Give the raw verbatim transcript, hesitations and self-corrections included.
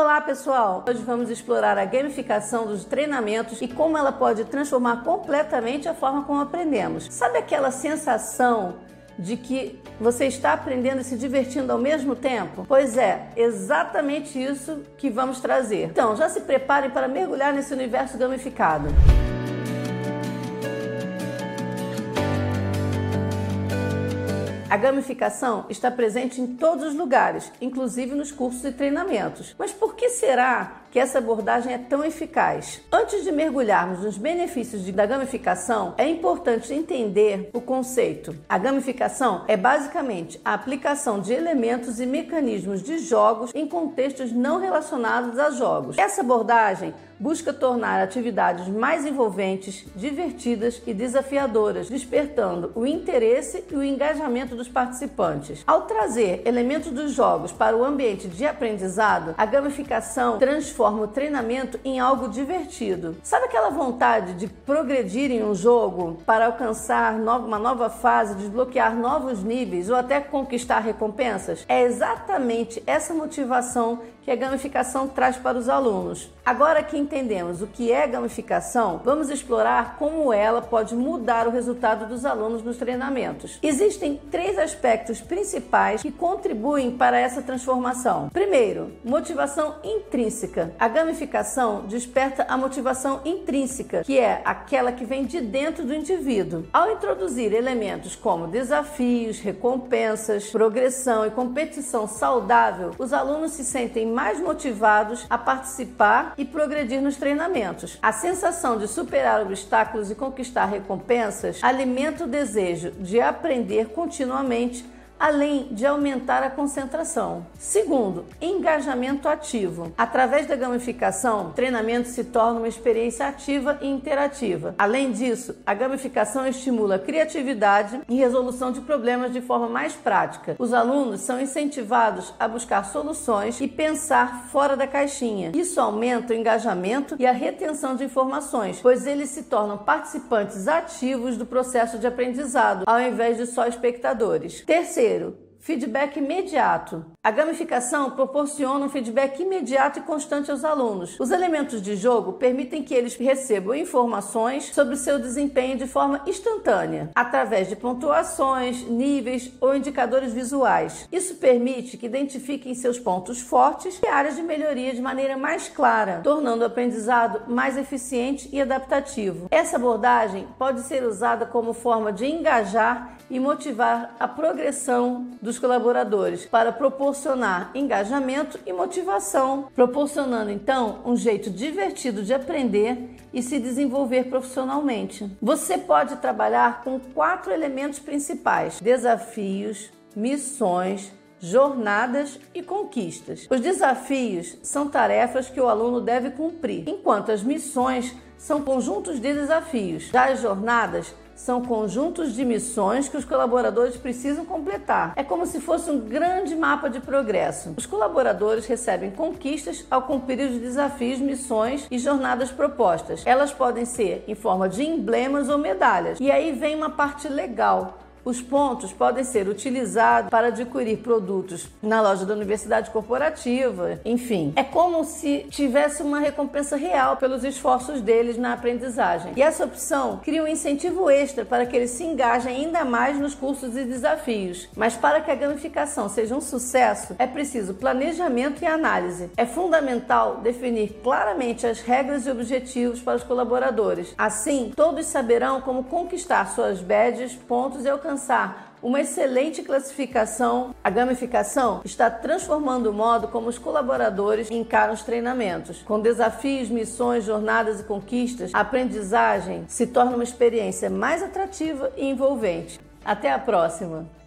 Olá pessoal, hoje vamos explorar a gamificação dos treinamentos e como ela pode transformar completamente a forma como aprendemos. Sabe aquela sensação de que você está aprendendo e se divertindo ao mesmo tempo? Pois é, exatamente isso que vamos trazer. Então já se preparem para mergulhar nesse universo gamificado. A gamificação está presente em todos os lugares, inclusive nos cursos e treinamentos. Mas por que será que essa abordagem é tão eficaz? Antes de mergulharmos nos benefícios da gamificação, é importante entender o conceito. A gamificação é basicamente a aplicação de elementos e mecanismos de jogos em contextos não relacionados a jogos. Essa abordagem busca tornar atividades mais envolventes, divertidas e desafiadoras, despertando o interesse e o engajamento dos participantes. Ao trazer elementos dos jogos para o ambiente de aprendizado, a gamificação transforma o treinamento em algo divertido. Sabe aquela vontade de progredir em um jogo para alcançar uma nova fase, desbloquear novos níveis ou até conquistar recompensas? É exatamente essa motivação que a gamificação traz para os alunos. Agora que entendemos o que é gamificação, vamos explorar como ela pode mudar o resultado dos alunos nos treinamentos. Existem três aspectos principais que contribuem para essa transformação. Primeiro, motivação intrínseca. A gamificação desperta a motivação intrínseca, que é aquela que vem de dentro do indivíduo. Ao introduzir elementos como desafios, recompensas, progressão e competição saudável, os alunos se sentem mais motivados a participar e progredir nos treinamentos. A sensação de superar obstáculos e conquistar recompensas alimenta o desejo de aprender continuamente, além de aumentar a concentração. Segundo, engajamento ativo. Através da gamificação, o treinamento se torna uma experiência ativa e interativa. Além disso, a gamificação estimula a criatividade e resolução de problemas de forma mais prática. Os alunos são incentivados a buscar soluções e pensar fora da caixinha. Isso aumenta o engajamento e a retenção de informações, pois eles se tornam participantes ativos do processo de aprendizado, ao invés de só espectadores. Terceiro, feedback imediato. A gamificação proporciona um feedback imediato e constante aos alunos. Os elementos de jogo permitem que eles recebam informações sobre seu desempenho de forma instantânea, através de pontuações, níveis ou indicadores visuais. Isso permite que identifiquem seus pontos fortes e áreas de melhoria de maneira mais clara, tornando o aprendizado mais eficiente e adaptativo. Essa abordagem pode ser usada como forma de engajar e motivar a progressão dos colaboradores para proporcionar engajamento e motivação, proporcionando então um jeito divertido de aprender e se desenvolver profissionalmente. Você pode trabalhar com quatro elementos principais: desafios, missões, jornadas e conquistas. Os desafios são tarefas que o aluno deve cumprir, enquanto as missões são conjuntos de desafios. Já as jornadas são conjuntos de missões que os colaboradores precisam completar. É como se fosse um grande mapa de progresso. Os colaboradores recebem conquistas ao cumprir os desafios, missões e jornadas propostas. Elas podem ser em forma de emblemas ou medalhas. E aí vem uma parte legal. Os pontos podem ser utilizados para adquirir produtos na loja da universidade corporativa, enfim. É como se tivesse uma recompensa real pelos esforços deles na aprendizagem. E essa opção cria um incentivo extra para que eles se engajem ainda mais nos cursos e desafios. Mas para que a gamificação seja um sucesso, é preciso planejamento e análise. É fundamental definir claramente as regras e objetivos para os colaboradores. Assim, todos saberão como conquistar suas badges, pontos e alcançar alcançar uma excelente classificação. A gamificação está transformando o modo como os colaboradores encaram os treinamentos. Com desafios, missões, jornadas e conquistas, a aprendizagem se torna uma experiência mais atrativa e envolvente. Até a próxima!